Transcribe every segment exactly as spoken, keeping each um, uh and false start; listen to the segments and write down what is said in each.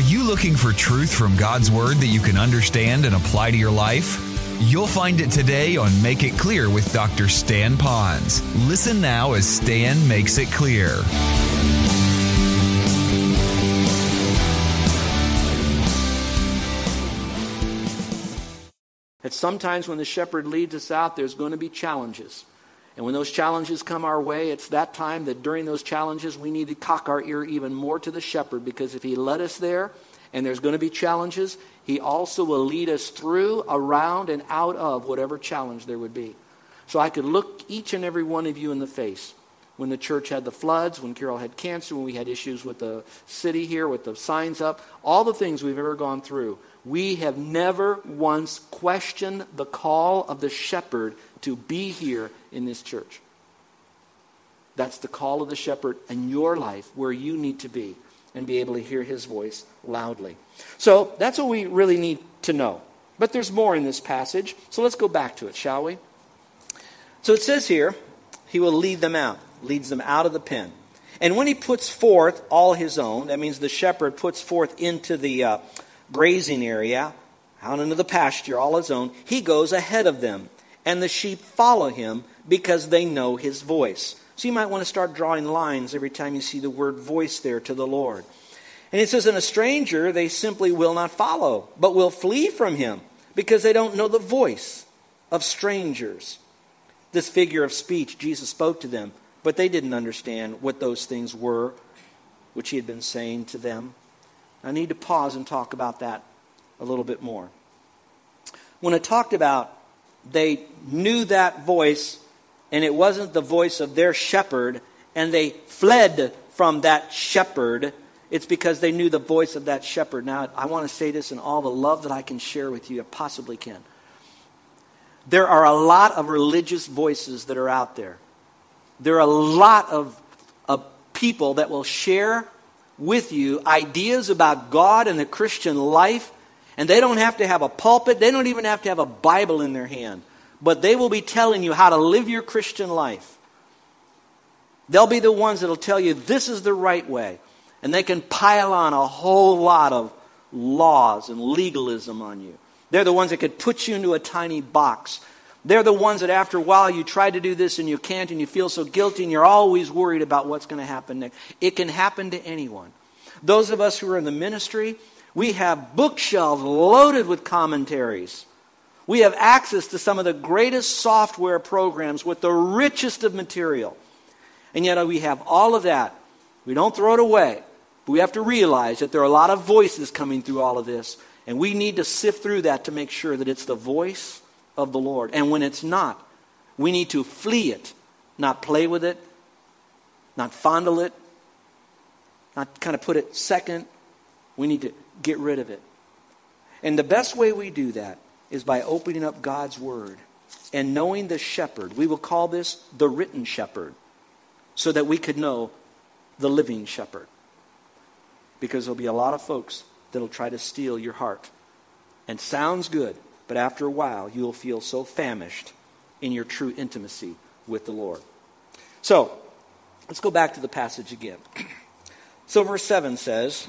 Are you looking for truth from God's Word that you can understand and apply to your life? You'll find it today on Make It Clear with Doctor Stan Ponz. Listen now as Stan makes it clear. And sometimes when the shepherd leads us out, there's going to be challenges. And when those challenges come our way, it's that time that during those challenges, we need to cock our ear even more to the shepherd, because if he led us there and there's going to be challenges, he also will lead us through, around, and out of whatever challenge there would be. So I could look each and every one of you in the face. When the church had the floods, when Carol had cancer, when we had issues with the city here, with the signs up, all the things we've ever gone through, we have never once questioned the call of the shepherd to be here in this church. That's the call of the shepherd in your life, where you need to be and be able to hear his voice loudly. So that's what we really need to know. But there's more in this passage, so let's go back to it, shall we? So it says here, he will lead them out. Leads them out of the pen. And when he puts forth all his own, that means the shepherd puts forth into the uh, grazing area, out into the pasture, all his own, he goes ahead of them, and the sheep follow him because they know his voice. So you might want to start drawing lines every time you see the word voice there to the Lord. And it says, and a stranger they simply will not follow, but will flee from him because they don't know the voice of strangers. This figure of speech, Jesus spoke to them, but they didn't understand what those things were, which he had been saying to them. I need to pause and talk about that a little bit more. When it talked about they knew that voice, and it wasn't the voice of their shepherd, and they fled from that shepherd, it's because they knew the voice of that shepherd. Now, I want to say this in all the love that I can share with you, I possibly can. There are a lot of religious voices that are out there. There are a lot of, of people that will share with you ideas about God and the Christian life, and they don't have to have a pulpit. They don't even have to have a Bible in their hand, but they will be telling you how to live your Christian life. They'll be the ones that will tell you this is the right way, and they can pile on a whole lot of laws and legalism on you. They're the ones that could put you into a tiny box. They're the ones that after a while you try to do this and you can't and you feel so guilty and you're always worried about what's going to happen next. It can happen to anyone. Those of us who are in the ministry, we have bookshelves loaded with commentaries. We have access to some of the greatest software programs with the richest of material. And yet we have all of that. We don't throw it away. But we have to realize that there are a lot of voices coming through all of this. And we need to sift through that to make sure that it's the voice of the Lord. And when it's not, we need to flee it, not play with it, not fondle it, not kind of put it second. We need to get rid of it. And the best way we do that is by opening up God's Word and knowing the shepherd. We will call this the written shepherd, so that we could know the living shepherd. Because there'll be a lot of folks that'll try to steal your heart. And sounds good, but after a while, you'll feel so famished in your true intimacy with the Lord. So, let's go back to the passage again. So verse seven says,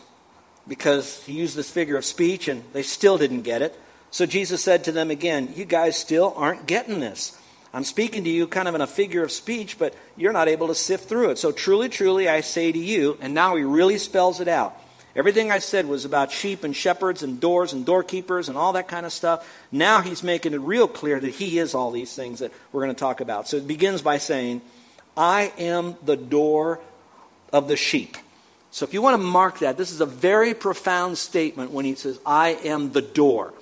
because he used this figure of speech and they still didn't get it, so Jesus said to them again, you guys still aren't getting this. I'm speaking to you kind of in a figure of speech, but you're not able to sift through it. So truly, truly, I say to you, and now he really spells it out. Everything I said was about sheep and shepherds and doors and doorkeepers and all that kind of stuff. Now he's making it real clear that he is all these things that we're going to talk about. So it begins by saying, I am the door of the sheep. So if you want to mark that, this is a very profound statement when he says, I am the door.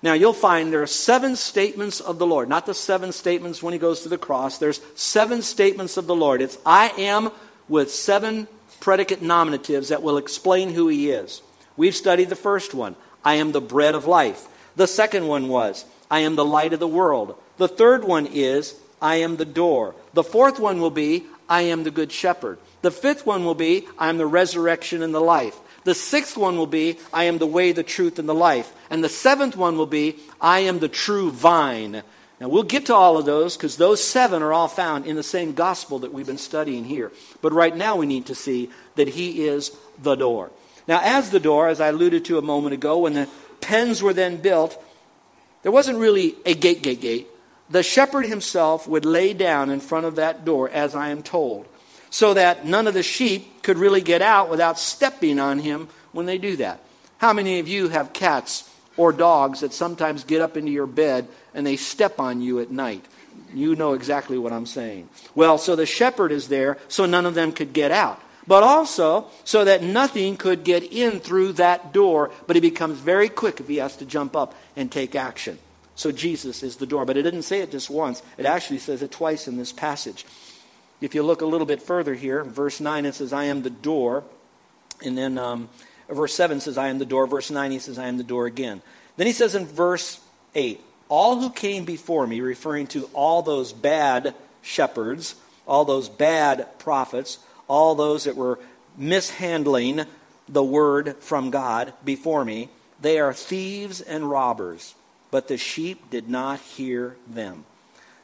Now you'll find there are seven statements of the Lord. Not the seven statements when he goes to the cross. There's seven statements of the Lord. It's I am with seven predicate nominatives that will explain who he is. We've studied the first one. I am the bread of life. The second one was, I am the light of the world. The third one is, I am the door. The fourth one will be, I am the good shepherd. The fifth one will be, I am the resurrection and the life. The sixth one will be, I am the way, the truth, and the life. And the seventh one will be, I am the true vine. Now, we'll get to all of those because those seven are all found in the same gospel that we've been studying here. But right now we need to see that he is the door. Now, as the door, as I alluded to a moment ago, when the pens were then built, there wasn't really a gate, gate, gate. The shepherd himself would lay down in front of that door, as I am told, so that none of the sheep could really get out without stepping on him when they do that. How many of you have cats or dogs that sometimes get up into your bed and they step on you at night? You know exactly what I'm saying. Well, so the shepherd is there so none of them could get out, but also so that nothing could get in through that door, but he becomes very quick if he has to jump up and take action. So Jesus is the door. But it didn't say it just once. It actually says it twice in this passage. If you look a little bit further here, verse nine, it says, I am the door. And then um, verse seven says, I am the door. Verse nine, he says, I am the door again. Then he says in verse eight, all who came before me, referring to all those bad shepherds, all those bad prophets, all those that were mishandling the word from God before me, they are thieves and robbers, but the sheep did not hear them.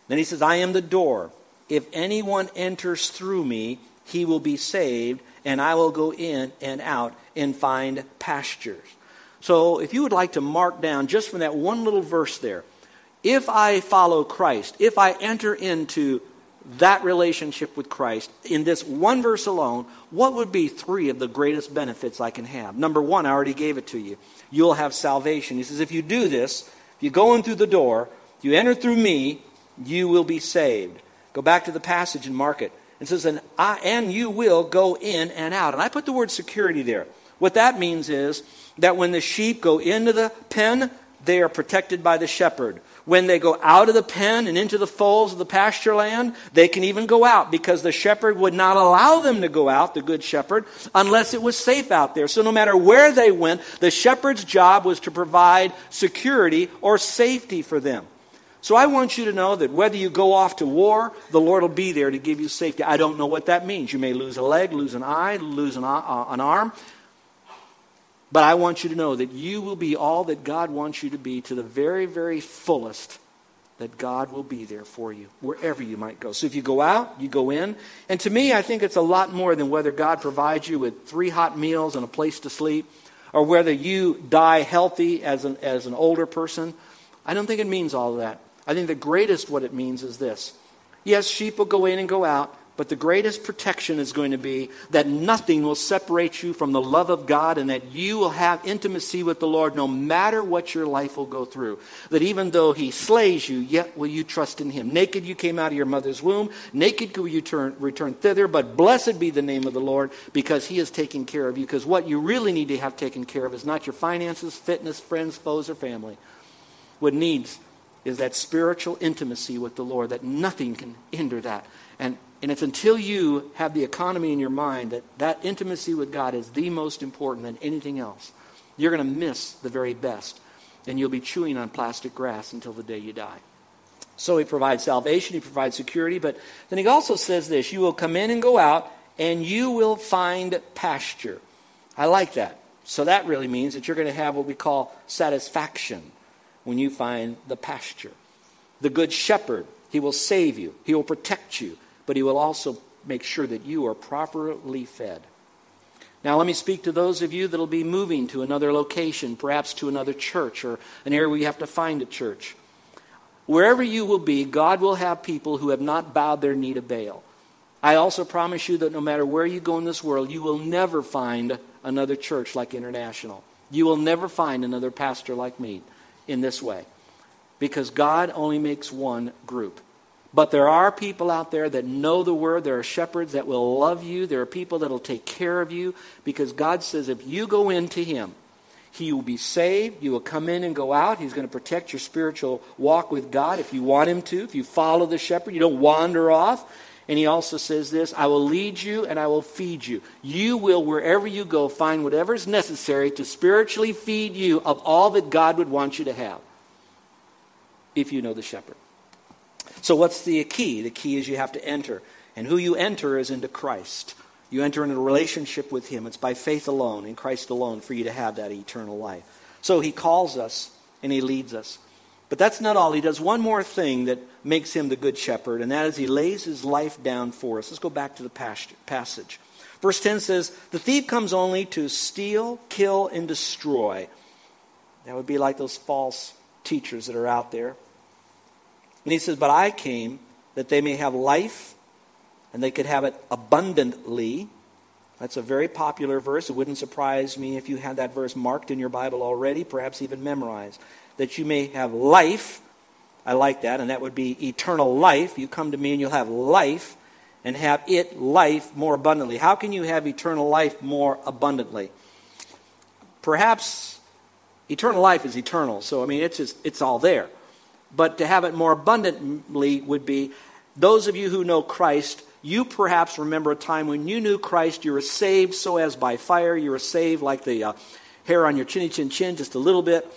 Then he says, I am the door. If anyone enters through me, he will be saved, and I will go in and out and find pastures. So if you would like to mark down just from that one little verse there, if I follow Christ, if I enter into that relationship with Christ, in this one verse alone, what would be three of the greatest benefits I can have? Number one, I already gave it to you. You'll have salvation. He says, if you do this, if you go in through the door, if you enter through me, you will be saved. Go back to the passage and mark it. It says, and, I, and you will go in and out. And I put the word security there. What that means is that when the sheep go into the pen, they are protected by the shepherd. When they go out of the pen and into the folds of the pasture land, they can even go out because the shepherd would not allow them to go out, the good shepherd, unless it was safe out there. So no matter where they went, the shepherd's job was to provide security or safety for them. So I want you to know that whether you go off to war, the Lord will be there to give you safety. I don't know what that means. You may lose a leg, lose an eye, lose an, uh, an arm. But I want you to know that you will be all that God wants you to be to the very, very fullest, that God will be there for you wherever you might go. So if you go out, you go in. And to me, I think it's a lot more than whether God provides you with three hot meals and a place to sleep, or whether you die healthy as an, as an older person. I don't think it means all of that. I think the greatest what it means is this. Yes, sheep will go in and go out, but the greatest protection is going to be that nothing will separate you from the love of God, and that you will have intimacy with the Lord no matter what your life will go through. That even though he slays you, yet will you trust in him. Naked you came out of your mother's womb. Naked will you turn, return thither. But blessed be the name of the Lord, because he is taking care of you. Because what you really need to have taken care of is not your finances, fitness, friends, foes, or family. What needs is that spiritual intimacy with the Lord, that nothing can hinder that. And and it's until you have the economy in your mind that that intimacy with God is the most important than anything else. You're going to miss the very best, and you'll be chewing on plastic grass until the day you die. So he provides salvation, he provides security, but then he also says this, you will come in and go out, and you will find pasture. I like that. So that really means that you're going to have what we call satisfaction when you find the pasture. The good shepherd, he will save you. He will protect you. But he will also make sure that you are properly fed. Now let me speak to those of you that will be moving to another location, perhaps to another church or an area where you have to find a church. Wherever you will be, God will have people who have not bowed their knee to Baal. I also promise you that no matter where you go in this world, you will never find another church like International. You will never find another pastor like me in this way, because God only makes one group. But there are people out there that know the word. There are shepherds that will love you. There are people that will take care of you, because God says if you go into him, he will be saved. You will come in and go out. He's going to protect your spiritual walk with God if you want him to. If you follow the shepherd, you don't wander off. And he also says this, I will lead you and I will feed you. You will, wherever you go, find whatever is necessary to spiritually feed you of all that God would want you to have if you know the shepherd. So what's the key? The key is you have to enter. And who you enter is into Christ. You enter into a relationship with him. It's by faith alone, in Christ alone, for you to have that eternal life. So he calls us and he leads us. But that's not all. He does one more thing that makes him the good shepherd, and that is he lays his life down for us. Let's go back to the passage. Verse ten says, the thief comes only to steal, kill, and destroy. That would be like those false teachers that are out there. And he says, but I came that they may have life and they could have it abundantly. That's a very popular verse. It wouldn't surprise me if you had that verse marked in your Bible already, perhaps even memorized. That you may have life. I like that. And that would be eternal life. You come to me and you'll have life and have it life more abundantly. How can you have eternal life more abundantly? Perhaps eternal life is eternal. So, I mean, it's just, it's all there. But to have it more abundantly would be, those of you who know Christ, you perhaps remember a time when you knew Christ, you were saved so as by fire, you were saved like the uh, hair on your chinny chin chin, just a little bit.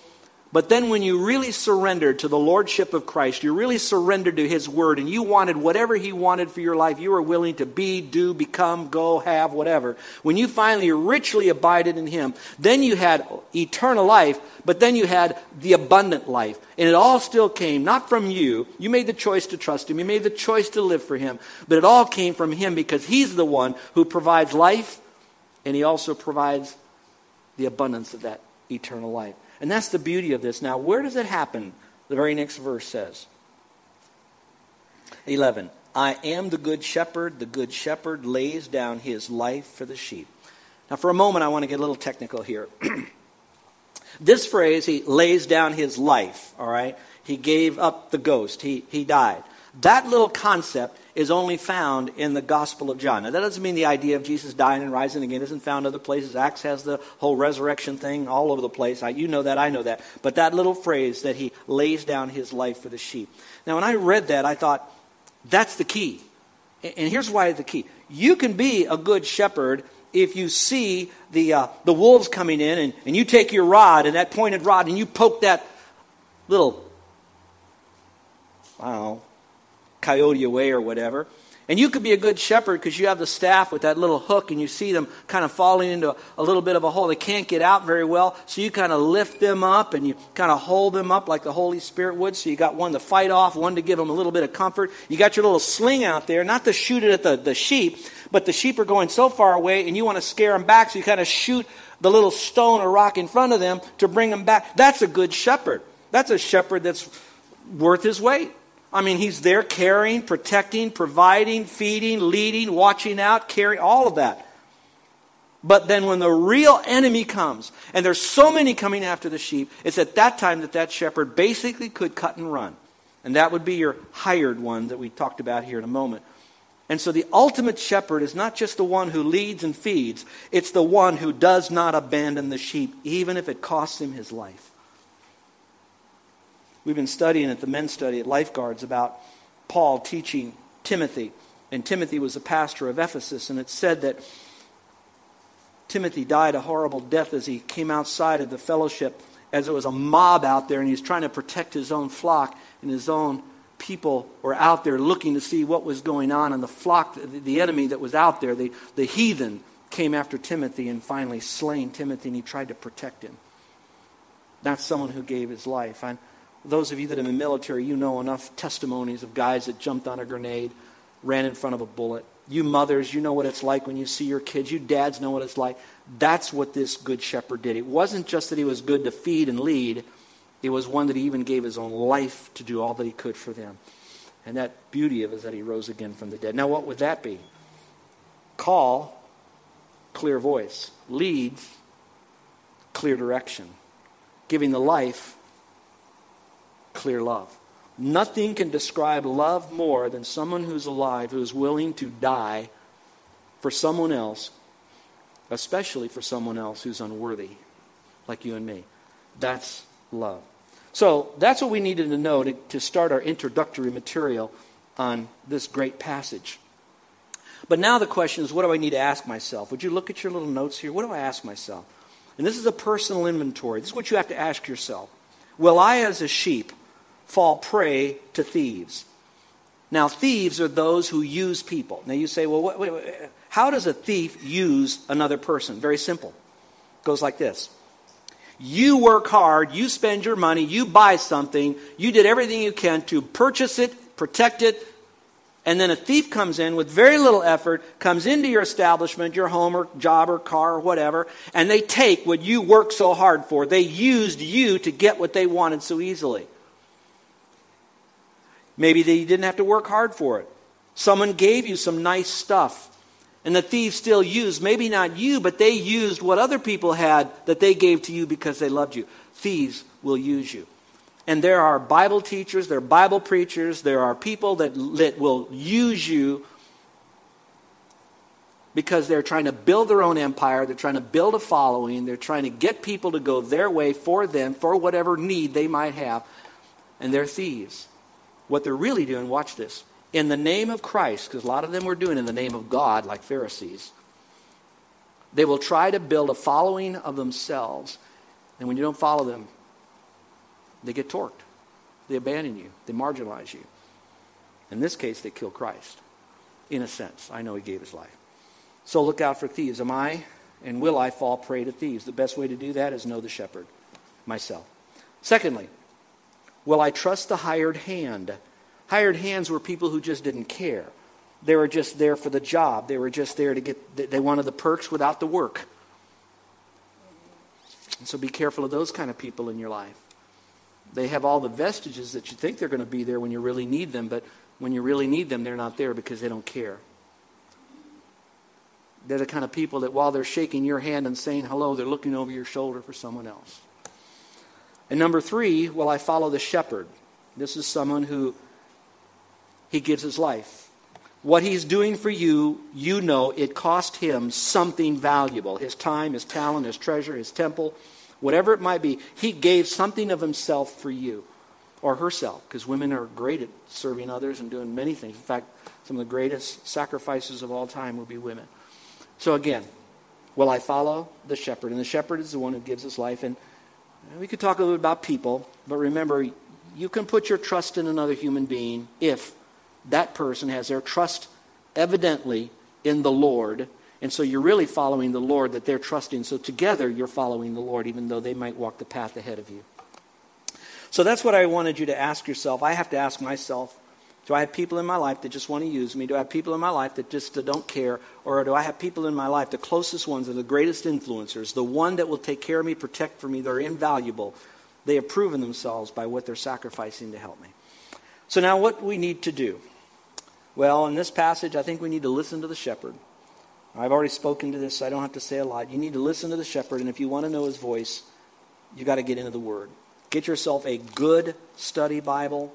But then when you really surrendered to the lordship of Christ, you really surrendered to his word, and you wanted whatever he wanted for your life, you were willing to be, do, become, go, have, whatever. When you finally richly abided in him, then you had eternal life, but then you had the abundant life. And it all still came, not from you. You made the choice to trust him. You made the choice to live for him. But it all came from him because he's the one who provides life, and he also provides the abundance of that eternal life. And that's the beauty of this. Now, where does it happen? The very next verse says, eleven, I am the good shepherd. The good shepherd lays down his life for the sheep. Now, for a moment, I want to get a little technical here. This phrase, he lays down his life, all right? He gave up the ghost. He, he died. That little concept is only found in the Gospel of John. Now, that doesn't mean the idea of Jesus dying and rising again isn't found other places. Acts has the whole resurrection thing all over the place. I, you know that, I know that. But that little phrase that he lays down his life for the sheep. Now, when I read that, I thought, that's the key. And here's why it's the key. You can be a good shepherd if you see the uh, the wolves coming in and, and you take your rod and that pointed rod and you poke that little, I don't know, coyote away or whatever. And you could be a good shepherd because you have the staff with that little hook and you see them kind of falling into a little bit of a hole. They can't get out very well, so you kind of lift them up and you kind of hold them up like the Holy Spirit would. So you got one to fight off, one to give them a little bit of comfort. You got your little sling out there, not to shoot it at the, the sheep, but the sheep are going so far away and you want to scare them back, so you kind of shoot the little stone or rock in front of them to bring them back. That's a good shepherd. That's a shepherd that's worth his weight. I mean, he's there caring, protecting, providing, feeding, leading, watching out, caring, all of that. But then when the real enemy comes, and there's so many coming after the sheep, it's at that time that that shepherd basically could cut and run. And that would be your hired one that we talked about here in a moment. And so the ultimate shepherd is not just the one who leads and feeds, it's the one who does not abandon the sheep, even if it costs him his life. We've been studying at the men's study at Lifeguards about Paul teaching Timothy. And Timothy was the pastor of Ephesus. And it's said that Timothy died a horrible death as he came outside of the fellowship, as there was a mob out there and he was trying to protect his own flock, and his own people were out there looking to see what was going on. And the flock, the enemy that was out there, the, the heathen, came after Timothy and finally slain Timothy, and he tried to protect him. That's someone who gave his life. I'm, Those of you that are in the military, you know enough testimonies of guys that jumped on a grenade, ran in front of a bullet. You mothers, you know what it's like when you see your kids. You dads know what it's like. That's what this good shepherd did. It wasn't just that he was good to feed and lead. It was one that he even gave his own life to do all that he could for them. And that beauty of it is that he rose again from the dead. Now, what would that be? Call, clear voice. Lead, clear direction. Giving the life, clear love. Nothing can describe love more than someone who's alive, who is willing to die for someone else, especially for someone else who's unworthy, like you and me. That's love. So that's what we needed to know to, to start our introductory material on this great passage. But now the question is, what do I need to ask myself? Would you look at your little notes here? What do I ask myself? And this is a personal inventory. This is what you have to ask yourself. Will I, as a sheep, fall prey to thieves? Now, thieves are those who use people. Now, you say, well, wait, wait, wait. How does a thief use another person? Very simple. It goes like this. You work hard, you spend your money, you buy something, you did everything you can to purchase it, protect it, and then a thief comes in with very little effort, comes into your establishment, your home or job or car or whatever, and they take what you worked so hard for. They used you to get what they wanted so easily. Maybe they didn't have to work hard for it. Someone gave you some nice stuff, and the thief still used, maybe not you, but they used what other people had that they gave to you because they loved you. Thieves will use you. And there are Bible teachers, there are Bible preachers, there are people that, that will use you because they're trying to build their own empire, they're trying to build a following, they're trying to get people to go their way for them, for whatever need they might have, and they're thieves. What they're really doing, watch this, in the name of Christ, because a lot of them were doing in the name of God, like Pharisees, they will try to build a following of themselves, and when you don't follow them, they get torqued. They abandon you. They marginalize you. In this case, they kill Christ. In a sense, I know he gave his life. So look out for thieves. Am I and will I fall prey to thieves? The best way to do that is know the shepherd, myself. Secondly, will I trust the hired hand? Hired hands were people who just didn't care. They were just there for the job. They were just there to get, they wanted the perks without the work. And so be careful of those kind of people in your life. They have all the vestiges that you think they're going to be there when you really need them, but when you really need them, they're not there because they don't care. They're the kind of people that while they're shaking your hand and saying hello, they're looking over your shoulder for someone else. And number three, will I follow the shepherd? This is someone who, he gives his life. What he's doing for you, you know it cost him something valuable. His time, his talent, his treasure, his temple, whatever it might be, he gave something of himself for you or herself, because women are great at serving others and doing many things. In fact, some of the greatest sacrifices of all time will be women. So again, will I follow the shepherd? And the shepherd is the one who gives his life. And we could talk a little bit about people, but remember, you can put your trust in another human being if that person has their trust evidently in the Lord. And so you're really following the Lord that they're trusting. So together you're following the Lord, even though they might walk the path ahead of you. So that's what I wanted you to ask yourself. I have to ask myself, do I have people in my life that just want to use me? Do I have people in my life that just don't care? Or do I have people in my life, the closest ones are the greatest influencers, the one that will take care of me, protect for me, they're invaluable. They have proven themselves by what they're sacrificing to help me. So now what we need to do? Well, in this passage, I think we need to listen to the shepherd. I've already spoken to this, so I don't have to say a lot. You need to listen to the shepherd, and if you want to know his voice, you got to get into the Word. Get yourself a good study Bible.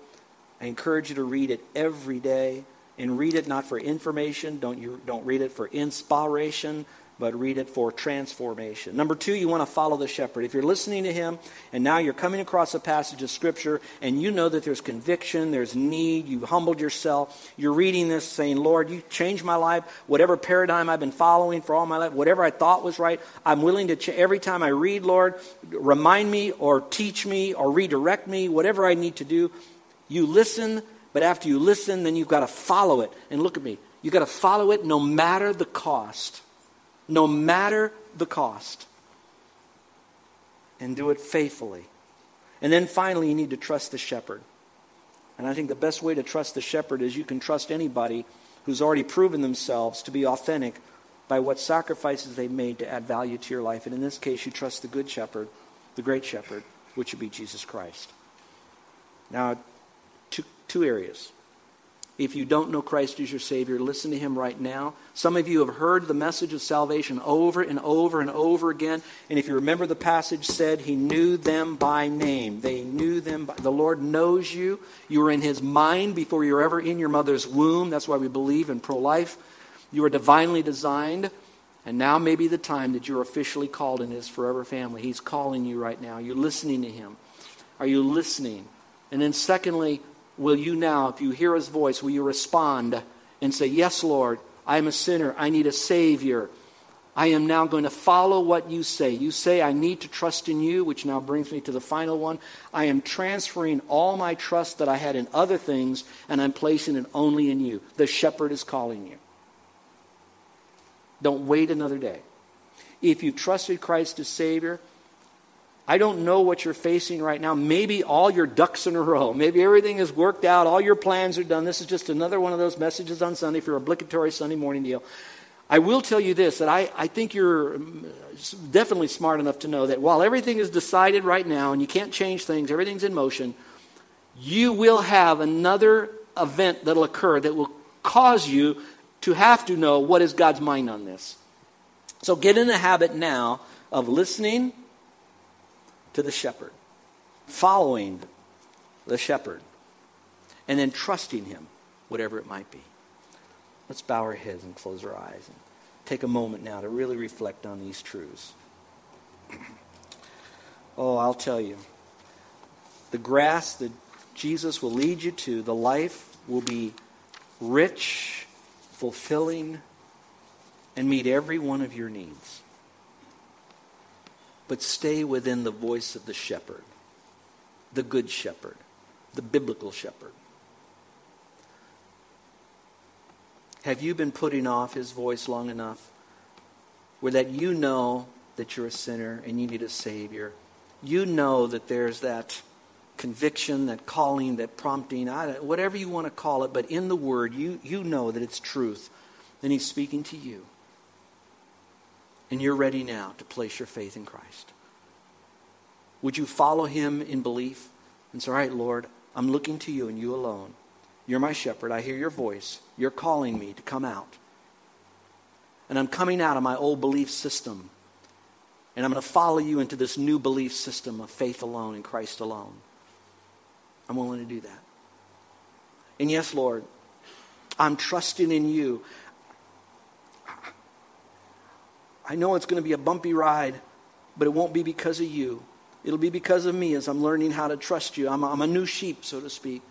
I encourage you to read it every day, and read it not for information. Don't you don't read it for inspiration, but read it for transformation. Number two, you want to follow the shepherd. If you're listening to him, and now you're coming across a passage of Scripture, and you know that there's conviction, there's need, you've humbled yourself, you're reading this saying, Lord, you changed my life, whatever paradigm I've been following for all my life, whatever I thought was right, I'm willing to, ch- every time I read, Lord, remind me or teach me or redirect me, whatever I need to do. You listen, but after you listen, then you've got to follow it. And look at me, you've got to follow it no matter the cost. No matter the cost. And do it faithfully. And then finally, you need to trust the shepherd. And I think the best way to trust the shepherd is you can trust anybody who's already proven themselves to be authentic by what sacrifices they've made to add value to your life. And in this case, you trust the good shepherd, the great shepherd, which would be Jesus Christ. Now, two, two areas. If you don't know Christ as your Savior, listen to him right now. Some of you have heard the message of salvation over and over and over again. And if you remember, the passage said he knew them by name. They knew them. By, the Lord knows you. You were in his mind before you were ever in your mother's womb. That's why we believe in pro-life. You were divinely designed. And now may be the time that you're officially called in his forever family. He's calling you right now. You're listening to him. Are you listening? And then secondly, will you now, if you hear his voice, will you respond and say, yes, Lord, I am a sinner. I need a Savior. I am now going to follow what you say. You say, I need to trust in you, which now brings me to the final one. I am transferring all my trust that I had in other things, and I'm placing it only in you. The shepherd is calling you. Don't wait another day. If you've trusted Christ as Savior, I don't know what you're facing right now. Maybe all your ducks in a row. Maybe everything is worked out. All your plans are done. This is just another one of those messages on Sunday for your obligatory Sunday morning deal. I will tell you this, that I, I think you're definitely smart enough to know that while everything is decided right now and you can't change things, everything's in motion, you will have another event that will occur that will cause you to have to know what is God's mind on this. So get in the habit now of listening to the shepherd, following the shepherd, and then trusting him, whatever it might be. Let's bow our heads and close our eyes and take a moment now to really reflect on these truths. Oh, I'll tell you, the grass that Jesus will lead you to, the life will be rich, fulfilling, and meet every one of your needs. But stay within the voice of the shepherd, the good shepherd, the biblical shepherd. Have you been putting off his voice long enough where that you know that you're a sinner and you need a Savior? You know that there's that conviction, that calling, that prompting, whatever you want to call it, but in the Word, you, you know that it's truth. And he's speaking to you. And you're ready now to place your faith in Christ. Would you follow him in belief? And say, all right, Lord, I'm looking to you and you alone. You're my shepherd. I hear your voice. You're calling me to come out. And I'm coming out of my old belief system. And I'm going to follow you into this new belief system of faith alone and Christ alone. I'm willing to do that. And yes, Lord, I'm trusting in you. I know it's going to be a bumpy ride, but it won't be because of you. It'll be because of me as I'm learning how to trust you. I'm a, I'm a new sheep, so to speak.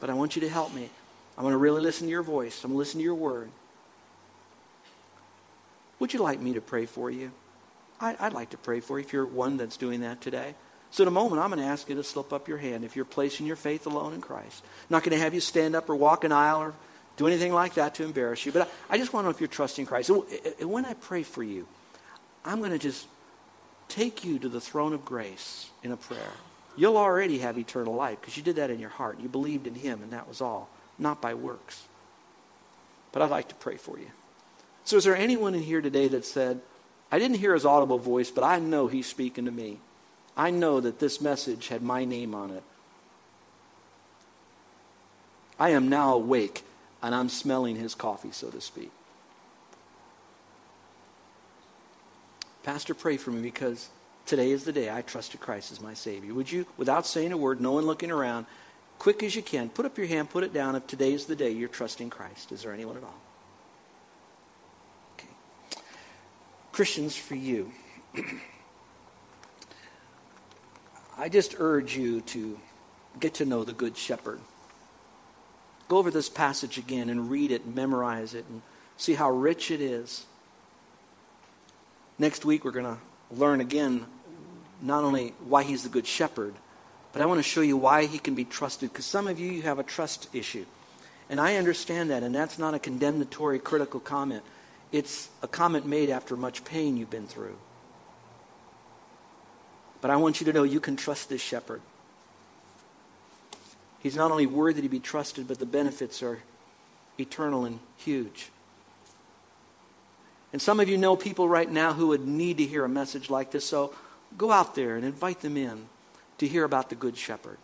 But I want you to help me. I want to really listen to your voice. I'm going to listen to your word. Would you like me to pray for you? I, I'd like to pray for you if you're one that's doing that today. So in a moment, I'm going to ask you to slip up your hand if you're placing your faith alone in Christ. I'm not going to have you stand up or walk an aisle or do anything like that to embarrass you. But I, I just want to know if you're trusting Christ. And when I pray for you, I'm going to just take you to the throne of grace in a prayer. You'll already have eternal life because you did that in your heart. You believed in him and that was all, not by works. But I'd like to pray for you. So is there anyone in here today that said, I didn't hear his audible voice, but I know he's speaking to me. I know that this message had my name on it. I am now awake and I'm smelling his coffee, so to speak. Pastor, pray for me because today is the day I trusted Christ as my Savior. Would you, without saying a word, no one looking around, quick as you can, put up your hand, put it down if today is the day you're trusting Christ. Is there anyone at all? Okay. Christians, for you, I just urge you to get to know the Good Shepherd. Go over this passage again and read it, and memorize it, and see how rich it is. Next week we're going to learn again not only why he's the good shepherd, but I want to show you why he can be trusted. Because some of you, you have a trust issue. And I understand that, and that's not a condemnatory, critical comment. It's a comment made after much pain you've been through. But I want you to know you can trust this shepherd. He's not only worthy to be trusted, but the benefits are eternal and huge. And some of you know people right now who would need to hear a message like this. So go out there and invite them in to hear about the Good Shepherd.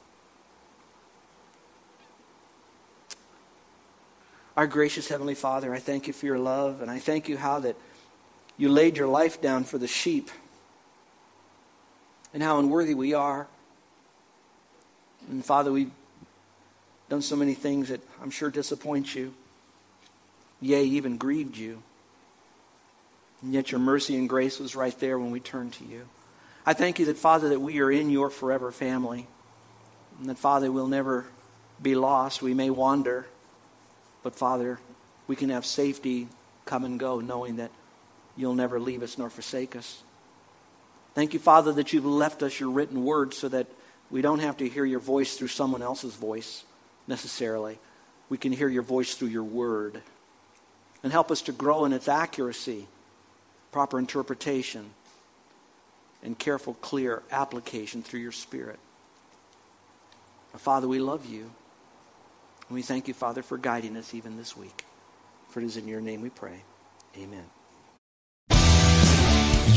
Our gracious Heavenly Father, I thank you for your love. And I thank you how that you laid your life down for the sheep. And how unworthy we are. And Father, we've done so many things that I'm sure disappoint you. Yea, even grieved you. And yet your mercy and grace was right there when we turned to you. I thank you that, Father, that we are in your forever family. And that, Father, we'll never be lost. We may wander. But, Father, we can have safety come and go, knowing that you'll never leave us nor forsake us. Thank you, Father, that you've left us your written word so that we don't have to hear your voice through someone else's voice necessarily. We can hear your voice through your word. And help us to grow in its accuracy. Proper interpretation. and careful, clear application through your Spirit. Father, we love you. And we thank you, Father, for guiding us even this week. For it is in your name we pray. Amen.